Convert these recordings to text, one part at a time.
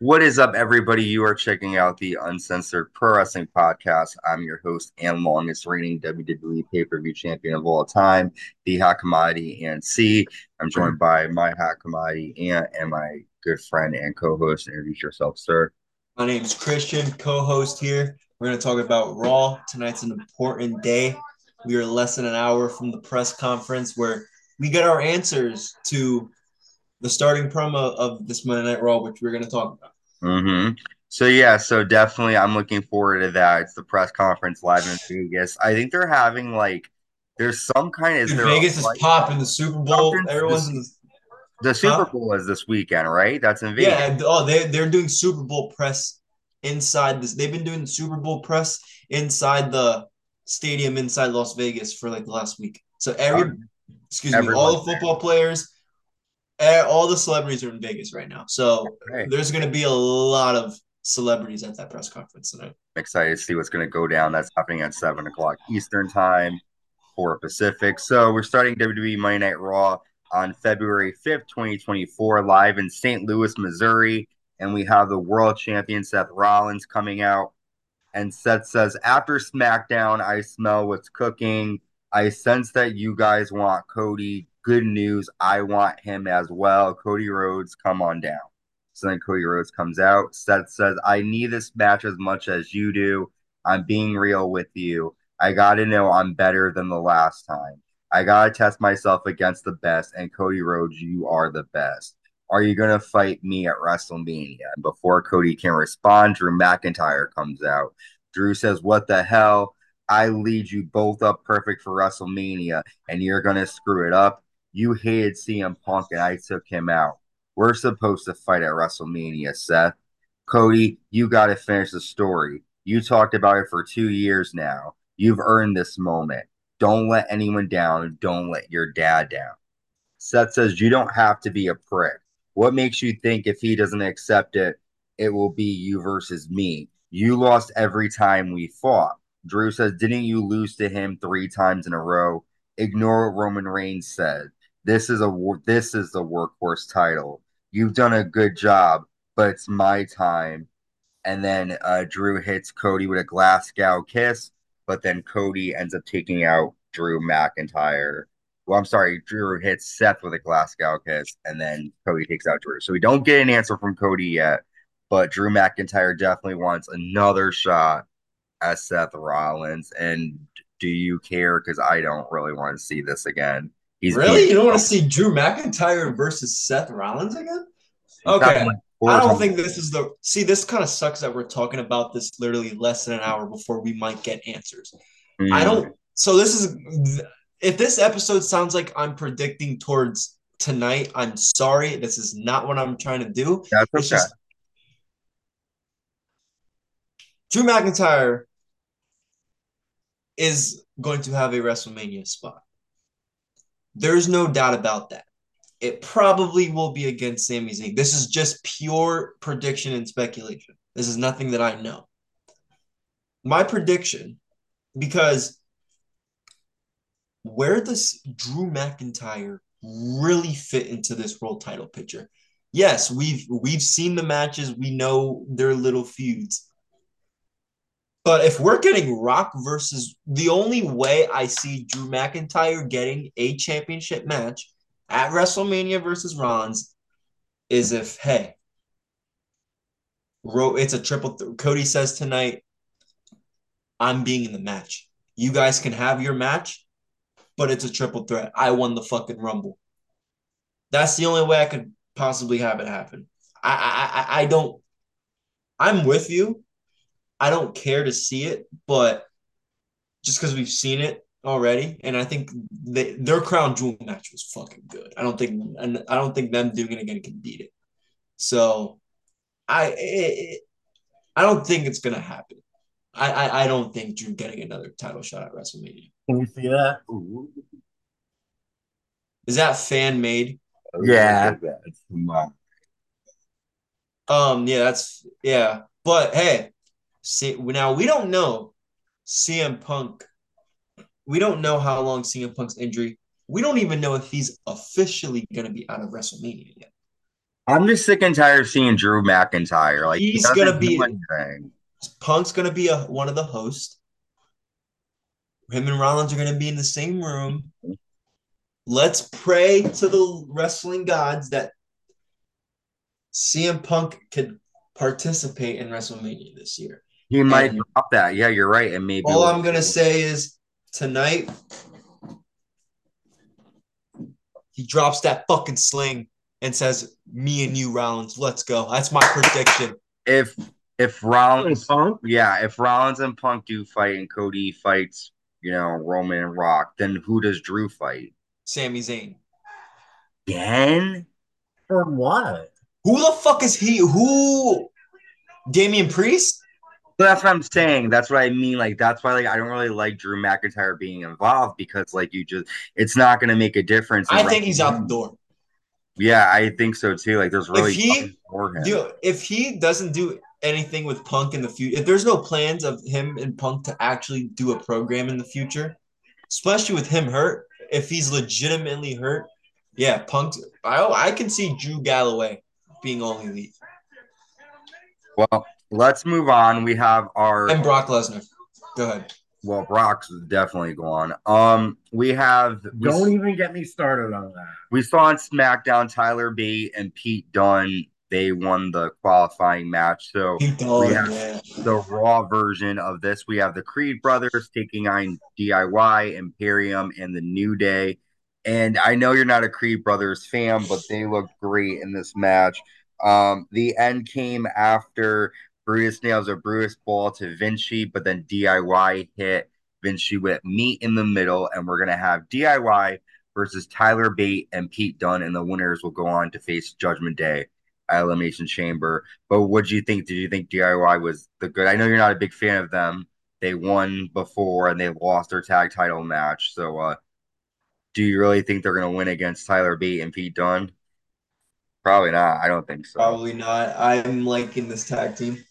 What is up, everybody? You are checking out the Uncensored Pro Wrestling Podcast. I'm your host and longest reigning WWE pay-per-view champion of all time, the Hot Commodity and C. I'm joined by my Hot Commodity and my good friend and co-host. Introduce yourself, sir. My name is Christian, co-host here. We're going to talk about Raw. Tonight's an important day. We are less than an hour from the press conference where we get our answers to the starting promo of this Monday Night Raw, which we're going to talk about. So definitely I'm looking forward to that. It's the press conference live in Vegas. I think they're having, like, there's some kind of... Vegas is popping. The Super Bowl. Everyone's in the Super Bowl is this weekend, right? That's in Vegas. Yeah, they're doing Super Bowl press inside this. They've been doing Super Bowl press inside the stadium inside Las Vegas for, like, the last week. So all the football players... all the celebrities are in Vegas right now, so there's going to be a lot of celebrities at that press conference tonight. I'm excited to see what's going to go down. That's happening at 7 o'clock Eastern Time, 4 Pacific. So we're starting WWE Monday Night Raw on February 5th, 2024, live in St. Louis, Missouri, and we have the world champion Seth Rollins coming out, and Seth says, "After SmackDown, I smell what's cooking. I sense that you guys want Cody. Good news, I want him as well. Cody Rhodes, come on down." So then Cody Rhodes comes out. Seth says, "I need this match as much as you do. I'm being real with you. I got to know I'm better than the last time. I got to test myself against the best, and Cody Rhodes, you are the best. Are you going to fight me at WrestleMania?" And before Cody can respond, Drew McIntyre comes out. Drew says, "What the hell? I lead you both up perfect for WrestleMania, and you're going to screw it up. You hated CM Punk, and I took him out. We're supposed to fight at WrestleMania, Seth. Cody, you got to finish the story. You talked about it for 2 years now. You've earned this moment. Don't let anyone down. Don't let your dad down." Seth says, "You don't have to be a prick. What makes you think if he doesn't accept it, it will be you versus me? You lost every time we fought." Drew says, "Didn't you lose to him 3 times in a row? Ignore what Roman Reigns said. This is the workhorse title. You've done a good job, but it's my time." And then Drew hits Cody with a Glasgow kiss, but then Cody ends up taking out Drew McIntyre. Well, I'm sorry, Drew hits Seth with a Glasgow kiss, and then Cody takes out Drew. So we don't get an answer from Cody yet, but Drew McIntyre definitely wants another shot at Seth Rollins. And do you care? Because I don't really want to see this again. You don't want to see Drew McIntyre versus Seth Rollins again? Okay. I don't think this is the... See, this kind of sucks that we're talking about this literally less than an hour before we might get answers. Mm. So this is... If this episode sounds like I'm predicting towards tonight, I'm sorry. This is not what I'm trying to do. That's okay. It's just, Drew McIntyre is going to have a WrestleMania spot. There's no doubt about that. It probably will be against Sami Zayn. This is just pure prediction and speculation. This is nothing that I know. My prediction, because where does Drew McIntyre really fit into this world title picture? Yes, we've seen the matches. We know their little feuds. But if we're getting Rock versus... The only way I see Drew McIntyre getting a championship match at WrestleMania versus Rollins is if, hey, it's a triple... Cody says tonight, "I'm being in the match. You guys can have your match, but it's a triple threat. I won the fucking Rumble." That's the only way I could possibly have it happen. I don't... I'm with you. I don't care to see it, but just because we've seen it already, and I think their crown jewel match was fucking good. I don't think them doing it again can beat it. So I don't think it's gonna happen. I don't think Drew getting another title shot at WrestleMania. Can we see that? Ooh. Is that fan made? Yeah. Yeah. But hey. See, now, we don't know CM Punk. We don't know how long CM Punk's injury. We don't even know if he's officially going to be out of WrestleMania yet. I'm just sick and tired of seeing Drew McIntyre. Like, he's going to be – Punk's going to be one of the hosts. Him and Rollins are going to be in the same room. Let's pray to the wrestling gods that CM Punk could participate in WrestleMania this year. He might drop that. Yeah, you're right. And maybe all I'm going to say is tonight he drops that fucking sling and says, "Me and you, Rollins, let's go." That's my prediction. If Rollins, yeah, if Rollins and Punk do fight and Cody fights, you know, Roman and Rock, then who does Drew fight? Sami Zayn. Again? For what? Who the fuck is he? Who? Damian Priest? So that's what I'm saying. That's what I mean. Like, that's why, like, I don't really like Drew McIntyre being involved, because, like, you just, it's not going to make a difference. I think he's out the door. Yeah, I think so too. Like, there's really nothing for him. Dude, if he doesn't do anything with Punk in the future, if there's no plans of him and Punk to actually do a program in the future, especially with him hurt, if he's legitimately hurt, yeah, Punk. I can see Drew Galloway being all elite. Well, let's move on. We have our and Brock Lesnar. Go ahead. Well, Brock's definitely gone. We have... Don't even get me started on that. We saw on SmackDown, Tyler Bate and Pete Dunne, they won the qualifying match. So we have the Raw version of this. We have the Creed Brothers taking on DIY, Imperium, and The New Day. And I know you're not a Creed Brothers fan, but they looked great in this match. The end came after... Brutus nails a Brutus ball to Vinci, but then DIY hit Vinci with meat in the middle, and we're going to have DIY versus Tyler Bate and Pete Dunne, and the winners will go on to face Judgment Day at Elimination Chamber. But what do you think? Did you think DIY was the good? I know you're not a big fan of them. They won before, and they lost their tag title match. So do you really think they're going to win against Tyler Bate and Pete Dunne? Probably not. I don't think so. Probably not. I'm liking this tag team.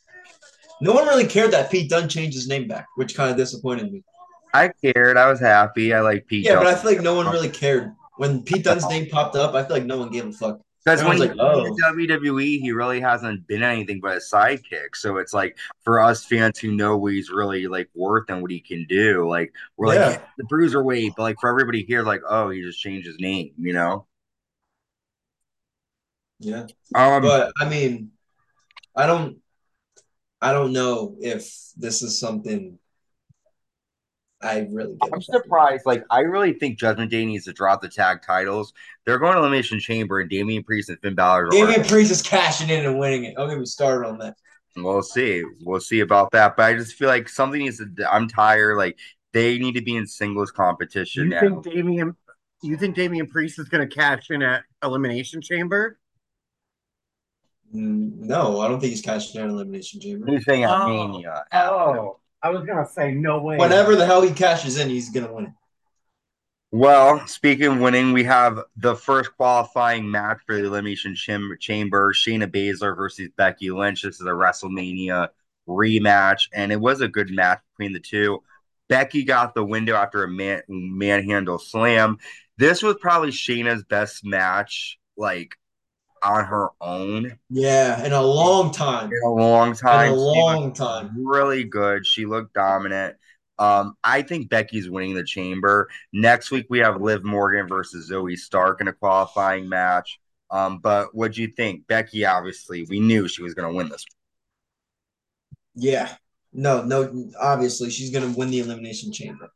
No one really cared that Pete Dunne changed his name back, which kind of disappointed me. I cared. I was happy. I like Pete Dunne. Yeah, but I feel like no one really cared. When Pete Dunne's name popped up, I feel like no one gave a fuck. Because when he's like, in WWE, he really hasn't been anything but a sidekick. So it's like, for us fans who know what he's really like worth and what he can do, like, we're like, yeah, the Bruiserweight. But like for everybody here, like, oh, he just changed his name, you know? Yeah. But, I mean, I don't know if this is something I really get. I'm surprised. Like, I really think Judgment Day needs to drop the tag titles. They're going to Elimination Chamber, and Damian Priest and Finn Balor. Damian Priest is cashing in and winning it. Don't get me started on that. We'll see. We'll see about that. But I just feel like something needs to – I'm tired. Like, they need to be in singles competition now. You think Damian Priest is going to cash in at Elimination Chamber? No, I don't think he's cashing in Elimination Chamber. He's saying Mania. Oh, I was going to say, no way. Whenever the hell he cashes in, he's going to win it. Well, speaking of winning, we have the first qualifying match for the Elimination Chamber, Shayna Baszler versus Becky Lynch. This is a WrestleMania rematch, and it was a good match between the two. Becky got the window after a manhandle slam. This was probably Shayna's best match, like, on her own. Yeah, in a long time. Really good. She looked dominant. I think Becky's winning the chamber. Next week, we have Liv Morgan versus Zoe Stark in a qualifying match. But what do you think? Becky, obviously, we knew she was going to win this. Yeah. No, obviously, she's going to win the Elimination Chamber.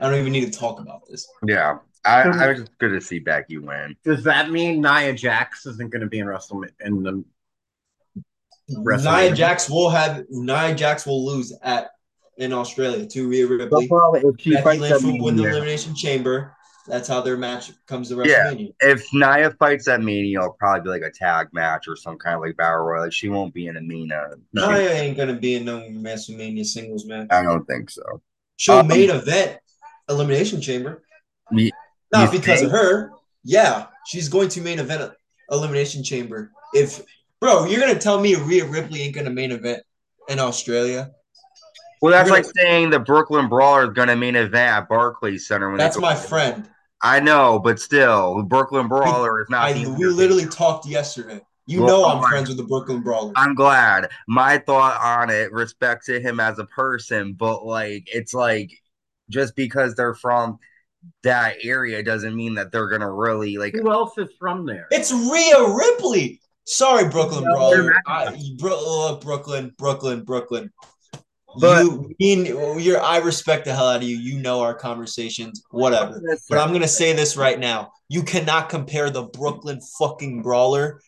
I don't even need to talk about this. Yeah. I was just good to see Becky win. Does that mean Nia Jax isn't going to be in WrestleMania? Nia Jax will lose in Australia to Rhea Ripley. Becky Lynch will win the Elimination Chamber. That's how their match comes to WrestleMania. Yeah. If Nia fights at Mania, it'll probably be like a tag match or some kind of like battle royal. Like, she won't be in a Mania. Nia ain't going to be in no WrestleMania singles match. I don't think so. She'll main event Elimination Chamber. Not because of her. Yeah, she's going to main event Elimination Chamber. Bro, you're going to tell me Rhea Ripley ain't going to main event in Australia? Well, that's like saying the Brooklyn Brawler is going to main event at Barclays Center. That's my friend. I know, but still, the Brooklyn Brawler is not. We literally talked yesterday I'm friends with the Brooklyn Brawler. I'm glad. My thought on it, respect to him as a person, but like, it's like, just because they're from that area doesn't mean that they're gonna really like. Who else is from there? It's Rhea Ripley. Sorry, Brooklyn Brawler. Brooklyn. But I respect the hell out of you. You know our conversations, whatever. But I'm gonna say this right now: you cannot compare the Brooklyn fucking Brawler,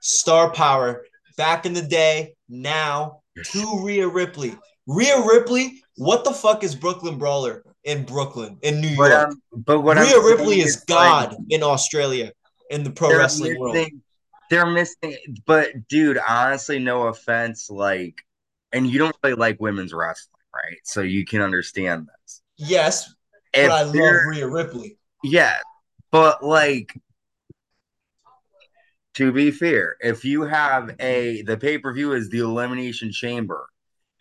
star power back in the day, now to Rhea Ripley. Rhea Ripley, what the fuck is Brooklyn Brawler in Brooklyn, in New York? Rhea Ripley is God in Australia, in the pro wrestling world. They're missing, but dude, honestly, no offense, like. And you don't really like women's wrestling, right? So you can understand this. Yes, but I love Rhea Ripley. Yeah, but like, to be fair, if you have the pay-per-view is the Elimination Chamber,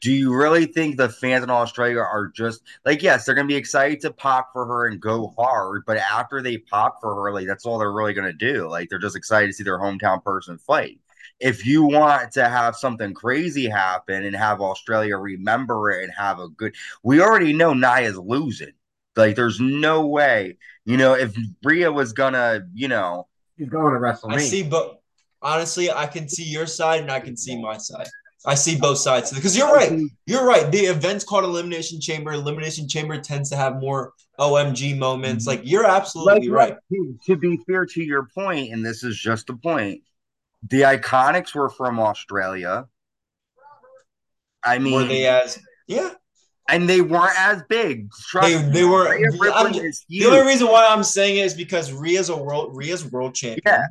do you really think the fans in Australia are just, like, yes, they're going to be excited to pop for her and go hard, but after they pop for her, like, that's all they're really going to do. Like, they're just excited to see their hometown person fight. If you want to have something crazy happen and have Australia remember it and have a good, we already know Nia's losing. Like, there's no way, you know, if Rhea was gonna, you know, she's going to WrestleMania. I see, but honestly, I can see your side and I can see my side. I see both sides because you're right. You're right. The event's called Elimination Chamber. Elimination Chamber tends to have more OMG moments. Like, you're absolutely right. To be fair to your point, and this is just a point. The Iconics were from Australia. I mean, were they as and they weren't as big. They were. The only reason why I'm saying it is because Rhea's world champion. Yeah,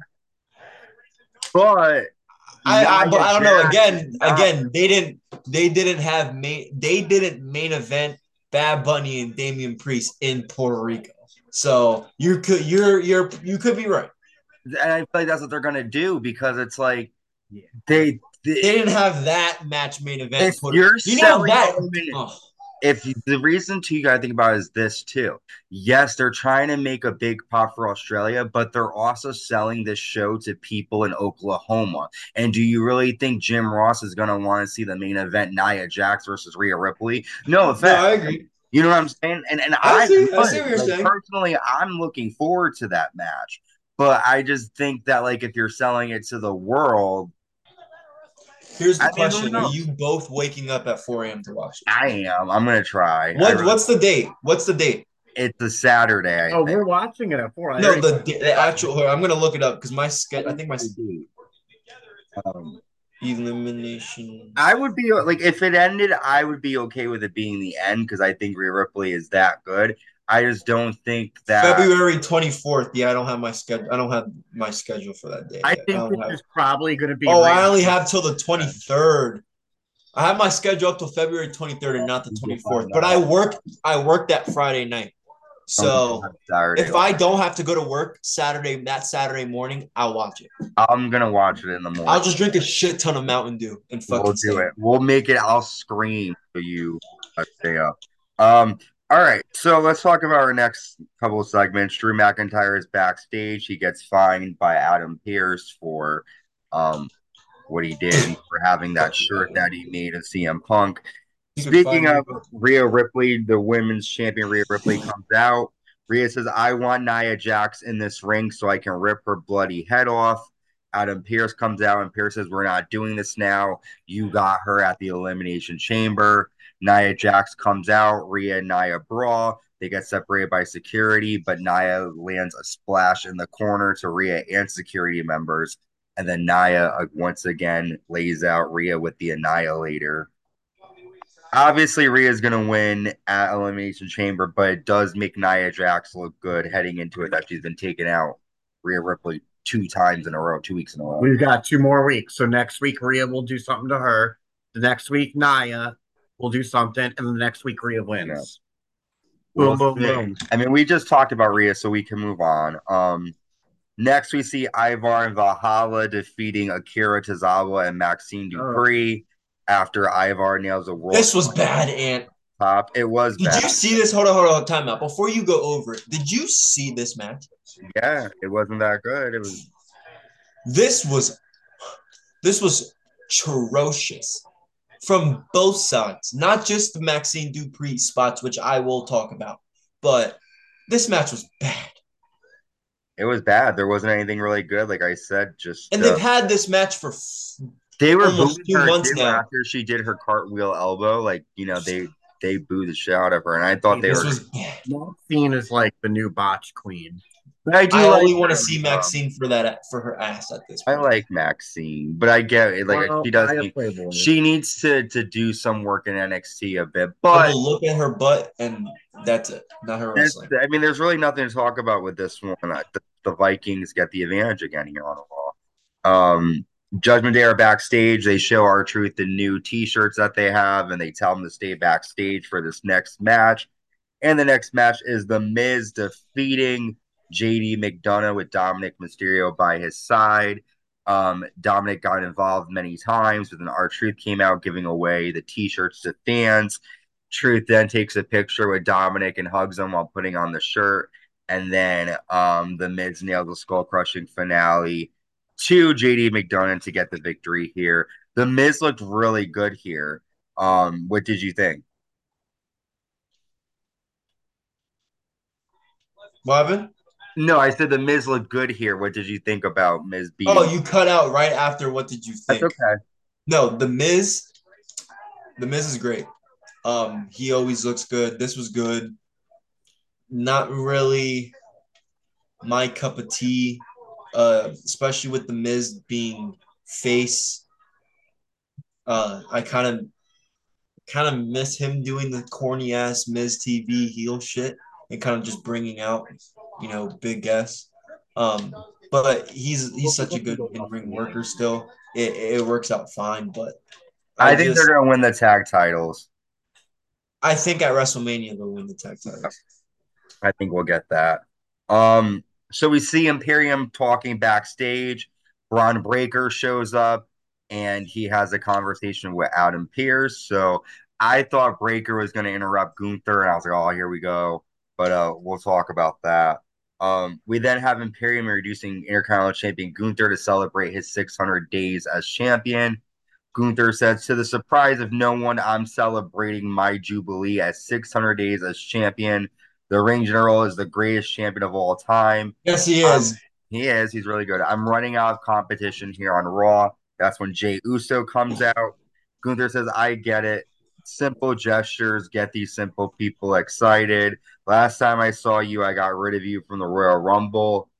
but I don't know. Again, they didn't main event Bad Bunny and Damian Priest in Puerto Rico. So you could be right. And I feel like that's what they're gonna do because it's like they didn't have that match main event. If the reason too, you gotta think about is this too. Yes, they're trying to make a big pop for Australia, but they're also selling this show to people in Oklahoma. And do you really think Jim Ross is gonna want to see the main event Nia Jax versus Rhea Ripley? No offense. No, I agree. You know what I'm saying? And I see what you're saying. Personally, I'm looking forward to that match. But I just think that, like, if you're selling it to the world, here's the question: are you both waking up at 4 a.m. to watch it? I am. I'm gonna try. What's the date? What's the date? It's a Saturday. Oh, we're watching it at 4 a.m. No, the actual. I'm gonna look it up because my schedule. I think my elimination. I would be like, if it ended, I would be okay with it being the end because I think Rhea Ripley is that good. I just don't think that February 24th. Yeah, I don't have my schedule. I don't have my schedule for that day. I think it's probably going to be. Oh, I only have till the 23rd. I have my schedule up till February 23rd and not the 24th. But I work that Friday night. So if I don't have to go to work that Saturday morning, I'll watch it. I'm gonna watch it in the morning. I'll just drink a shit ton of Mountain Dew and fucking. We'll do it. We'll make it. I'll scream for you. I stay up. All right, so let's talk about our next couple of segments. Drew McIntyre is backstage. He gets fined by Adam Pearce for what he did for having that shirt that he made of CM Punk. Speaking of Rhea Ripley, the women's champion Rhea Ripley comes out. Rhea says, I want Nia Jax in this ring so I can rip her bloody head off. Adam Pearce comes out and Pearce says, we're not doing this now. You got her at the Elimination Chamber. Nia Jax comes out. Rhea and Nia brawl. They get separated by security, but Nia lands a splash in the corner to Rhea and security members. And then Nia once again lays out Rhea with the Annihilator. Obviously, Rhea's going to win at Elimination Chamber, but it does make Nia Jax look good heading into it that she's been taken out. Rhea Ripley 2 weeks in a row. We've got 2 more weeks. So next week, Rhea will do something to her. The next week, Nia will do something, and the next week Rhea wins. Yeah. Boom. I mean, we just talked about Rhea, so we can move on. Next, we see Ivar and Valhalla defeating Akira Tozawa and Maxxine Dupri after Ivar nails a world. This was bad, Ant. It was bad. Did you see this? Hold on. Time out. Before you go over it, did you see this match? Yeah, it wasn't that good. This was This was atrocious from both sides, not just the Maxxine Dupri spots, which I will talk about, but this match was bad. It was bad. There wasn't anything really good, like I said. And they've had this match for almost 2 months now. After she did her cartwheel elbow, like, you know, they booed the shit out of her, and I thought they were not seen as like the new botch queen. But I only want to see Maxxine for her ass at this point. I like Maxxine, but I get it. Like, well, she needs to do some work in NXT a bit. But look at her butt, and that's it. Not her wrestling. I mean, there's really nothing to talk about with this one. The Vikings get the advantage again here on the Raw. Judgment Day are backstage. They show R-Truth the new T-shirts that they have, and they tell them to stay backstage for this next match. And the next match is The Miz defeating JD McDonagh with Dominic Mysterio by his side. Dominic got involved many times, but then R-Truth came out giving away the T-shirts to fans. Truth then takes a picture with Dominic and hugs him while putting on the shirt. And then The Miz nailed the skull-crushing finale to JD McDonagh to get the victory here. The Miz looked really good here. What did you think? Marvin? No, I said The Miz looked good here. What did you think about Miz being? Oh, you cut out right after what did you think? That's okay. No, The Miz is great. He always looks good. This was good. Not really my cup of tea, especially with The Miz being face. I kind of miss him doing the corny ass Miz TV heel shit and kind of just bringing out, you know, big guess. But he's such a good in-ring worker still. It works out fine, but I think they're going to win the tag titles. I think at WrestleMania they'll win the tag titles. I think we'll get that. So we see Imperium talking backstage. Braun Breaker shows up, and he has a conversation with Adam Pearce. So I thought Breaker was going to interrupt Gunther, and I was like, oh, here we go. But we'll talk about that. We then have Imperium reducing Intercontinental Champion Gunther to celebrate his 600 days as champion. Gunther says, to the surprise of no one, I'm celebrating my jubilee as 600 days as champion. The Ring General is the greatest champion of all time. Yes, he is. He is. He's really good. I'm running out of competition here on Raw. That's when Jey Uso comes out. Gunther says, I get it. Simple gestures get these simple people excited. Last time I saw you, I got rid of you from the Royal Rumble.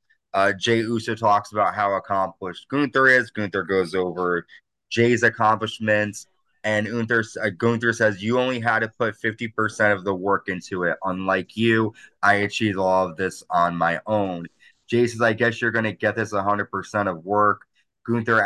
Jey Uso talks about how accomplished Gunther is. Gunther goes over Jey's accomplishments, and Gunther says, you only had to put 50% of the work into it. Unlike you, I achieved all of this on my own. Jey says, I guess you're going to get this 100% of work. Gunther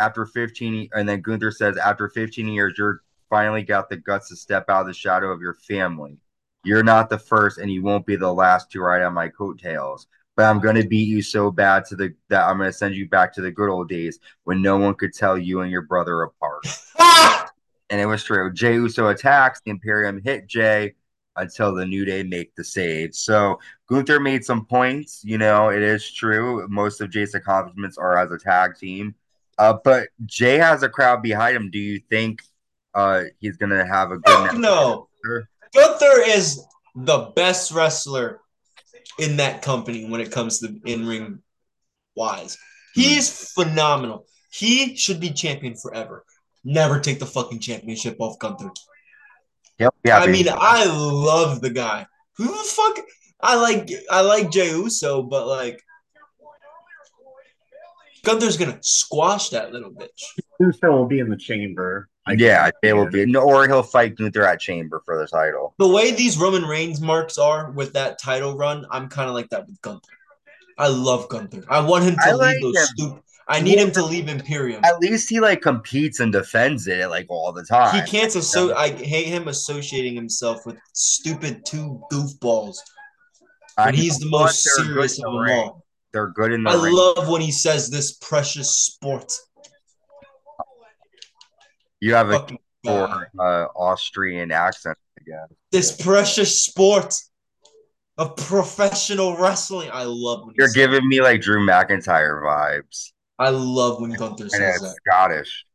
says, after 15 years, you're finally got the guts to step out of the shadow of your family. You're not the first, and you won't be the last to ride on my coattails. But I'm going to beat you so bad that I'm going to send you back to the good old days when no one could tell you and your brother apart. And it was true. Jey Uso attacks. The Imperium hit Jey until the New Day make the save. So Gunther made some points. You know, it is true. Most of Jey's accomplishments are as a tag team. But Jey has a crowd behind him. Do you think he's going to have a good match? No. Gunther is the best wrestler in that company when it comes to in-ring wise. He's phenomenal. He should be champion forever. Never take the fucking championship off Gunther. Yep. Yeah, I love the guy. Who the fuck? I like Jey Uso, but like Gunther's gonna squash that little bitch. Uso will be in the chamber. Or he'll fight Gunther at Chamber for the title. The way these Roman Reigns marks are with that title run, I'm kind of like that with Gunther. I love Gunther. I want him to leave those stupid. I need him to leave Imperium. At least he like competes and defends it like all the time. He can't. I hate him associating himself with stupid two goofballs. And he's the most serious of them all. They're good in the ring. I love when he says this precious sport. You have a Austrian accent again. This precious sport of professional wrestling. I love when you're giving me like Drew McIntyre vibes. I love when Gunther says that. It's Scottish.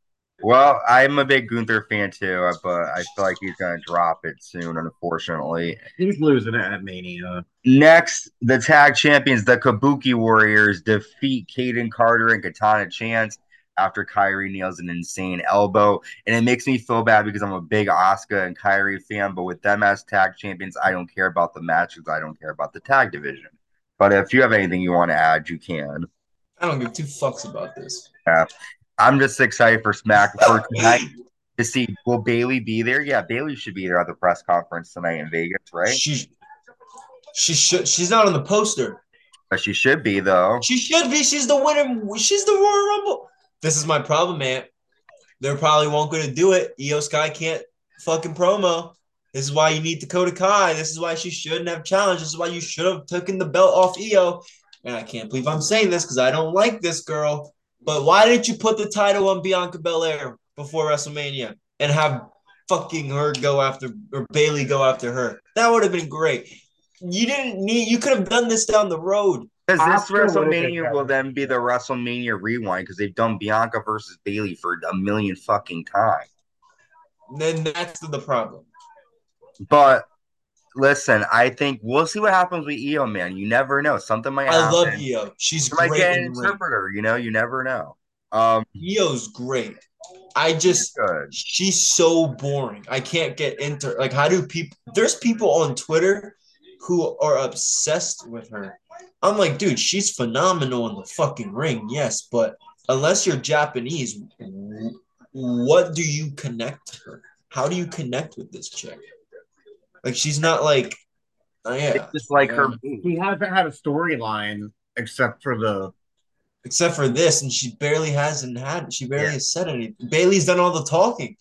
Well, I'm a big Gunther fan too, but I feel like he's going to drop it soon, unfortunately. He's losing it at Mania. Next, the tag champions, the Kabuki Warriors, defeat Caden Carter and Katana Chance after Kyrie nails an insane elbow. And it makes me feel bad because I'm a big Asuka and Kyrie fan, but with them as tag champions, I don't care about the matches. I don't care about the tag division. But if you have anything you want to add, you can. I don't give two fucks about this. Yeah. I'm just excited for SmackDown tonight to see, will Bayley be there? Yeah, Bayley should be there at the press conference tonight in Vegas, right? She should. She's not on the poster. But she should be, though. She should be. She's the winner. She's the Royal Rumble. This is my problem, man. They're probably won't going to do it. Iyo Sky can't fucking promo. This is why you need Dakota Kai. This is why she shouldn't have challenged. This is why you should have taken the belt off Iyo. And I can't believe I'm saying this because I don't like this girl. But why didn't you put the title on Bianca Belair before WrestleMania and have fucking her go after, or Bayley go after her? That would have been great. You didn't need, you could have done this down the road. Because this WrestleMania will then be the WrestleMania rewind because they've done Bianca versus Bayley for a million fucking times. Then that's the problem. But listen, I think we'll see what happens with Iyo, man. You never know. Something might happen. I love Iyo. She's great. Might get an interpreter, you know? You never know. Io's great. I just, she's so boring. I can't get into, like, how do people, there's people on Twitter who are obsessed with her. I'm like, dude, she's phenomenal in the fucking ring, yes, but unless you're Japanese, what do you connect to her? How do you connect with this chick? Like, she's not like, oh, yeah. It's just like her. She hasn't had a storyline except for this, and she barely hasn't had. She barely has said anything. Bayley's done all the talking.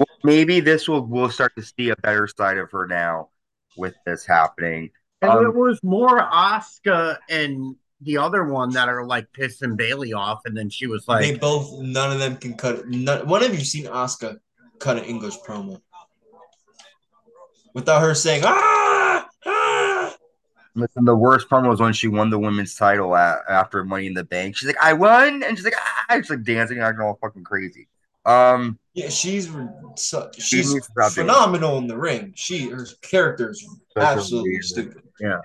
Well, maybe this we'll start to see a better side of her now with this happening. And it was more Asuka and the other one that are like pissing Bayley off, and then she was like, they both. None of them can cut it. One of you seen Asuka cut an English promo? Without her saying, ah, ah. Listen, the worst promo was when she won the women's title after Money in the Bank. She's like, I won. And she's like, ah. She's like dancing, acting all fucking crazy. Yeah, she's phenomenal in the ring. Her character is absolutely stupid. Yeah.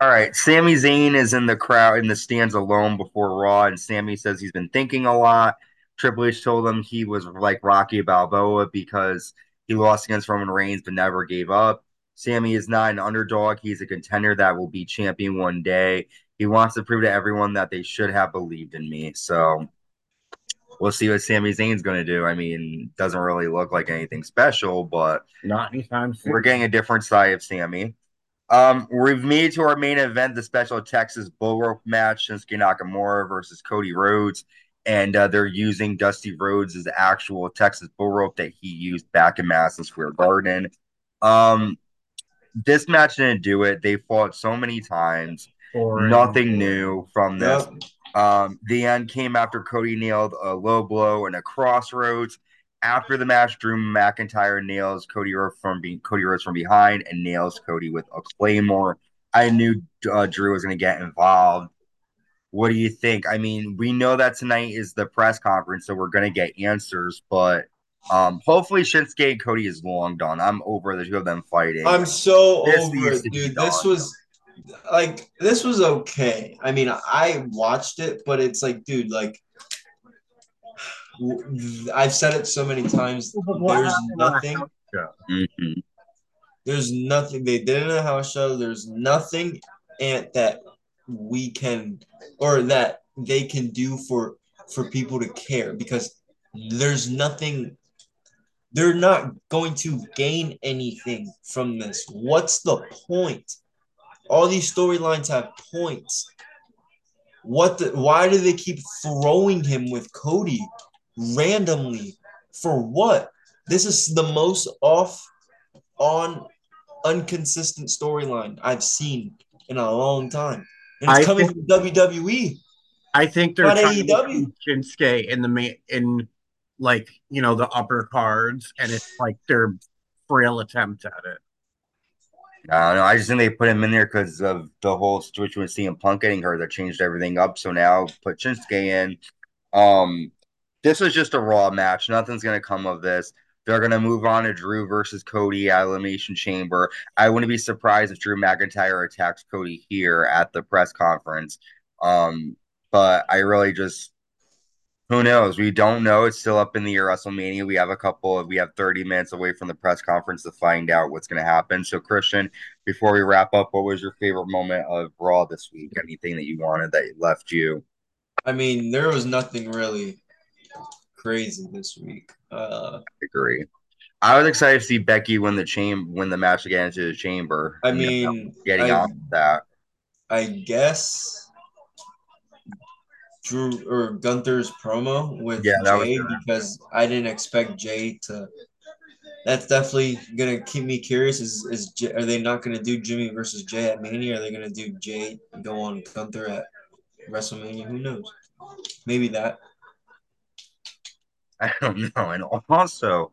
All right. Sami Zayn is in the crowd, in the stands alone before Raw. And Sami says he's been thinking a lot. Triple H told him he was like Rocky Balboa because he lost against Roman Reigns, but never gave up. Sami is not an underdog. He's a contender that will be champion one day. He wants to prove to everyone that they should have believed in me. So we'll see what Sami Zayn's going to do. I mean, doesn't really look like anything special, but not anytime soon. We're getting a different side of Sami. We've made it to our main event, the special Texas Bull Rope match, Shinsuke Nakamura versus Cody Rhodes. And they're using Dusty Rhodes' as the actual Texas Bull Rope that he used back in Madison Square Garden. This match didn't do it. They fought so many times. Boring. Nothing new from this. Yep. The end came after Cody nailed a low blow and a crossroads. After the match, Drew McIntyre nails Cody Rhodes from behind and nails Cody with a claymore. I knew Drew was going to get involved. What do you think? I mean, we know that tonight is the press conference, so we're going to get answers. But hopefully Shinsuke and Cody is long done. I'm over the two of them fighting. I'm so over it, dude. This was okay. I mean, I watched it, but it's like, dude, like, I've said it so many times. There's nothing. Mm-hmm. There's nothing. They did it in a house show. There's nothing that we can or that they can do for people to care, because there's nothing. They're not going to gain anything from this. What's the point? All these storylines have points. Why do they keep throwing him with Cody randomly? For what? This is the most inconsistent storyline I've seen in a long time. And it's coming from WWE. I think they're trying to keep Shinsuke in the upper cards, and it's like their frail attempt at it. No, I just think they put him in there because of the whole situation with CM Punk getting hurt. That changed everything up. So now put Shinsuke in. This was just a Raw match. Nothing's going to come of this. They're going to move on to Drew versus Cody at Elimination Chamber. I wouldn't be surprised if Drew McIntyre attacks Cody here at the press conference. But I really just, who knows? We don't know. It's still up in the air. WrestleMania. We have 30 minutes away from the press conference to find out what's going to happen. So, Christian, before we wrap up, what was your favorite moment of Raw this week? Anything that you wanted that left you? I mean, there was nothing really crazy this week. I agree. I was excited to see Becky win the match again into the chamber. I mean, getting off that. I guess Drew or Gunther's promo with Jey, because I didn't expect Jey to. That's definitely gonna keep me curious. Are they not gonna do Jimmy versus Jey at Mania? Are they gonna do Jey go on Gunther at WrestleMania? Who knows? Maybe that. I don't know. And also,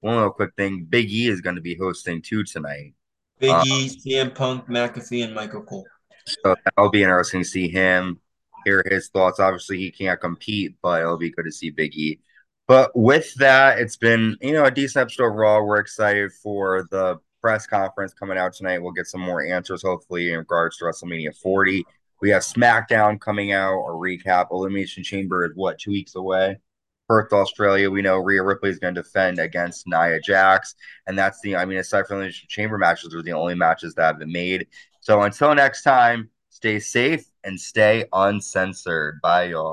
one little quick thing. Big E is going to be hosting, too, tonight. Big E, CM Punk, McAfee, and Michael Cole. So that'll be interesting to see him, hear his thoughts. Obviously, he can't compete, but it'll be good to see Big E. But with that, it's been, a decent episode overall. We're excited for the press conference coming out tonight. We'll get some more answers, hopefully, in regards to WrestleMania 40. We have SmackDown coming out, a recap. Elimination Chamber is, 2 weeks away? Perth, Australia. We know Rhea Ripley is going to defend against Nia Jax. And that's aside from the chamber matches, they're the only matches that have been made. So until next time, stay safe and stay uncensored. Bye, y'all.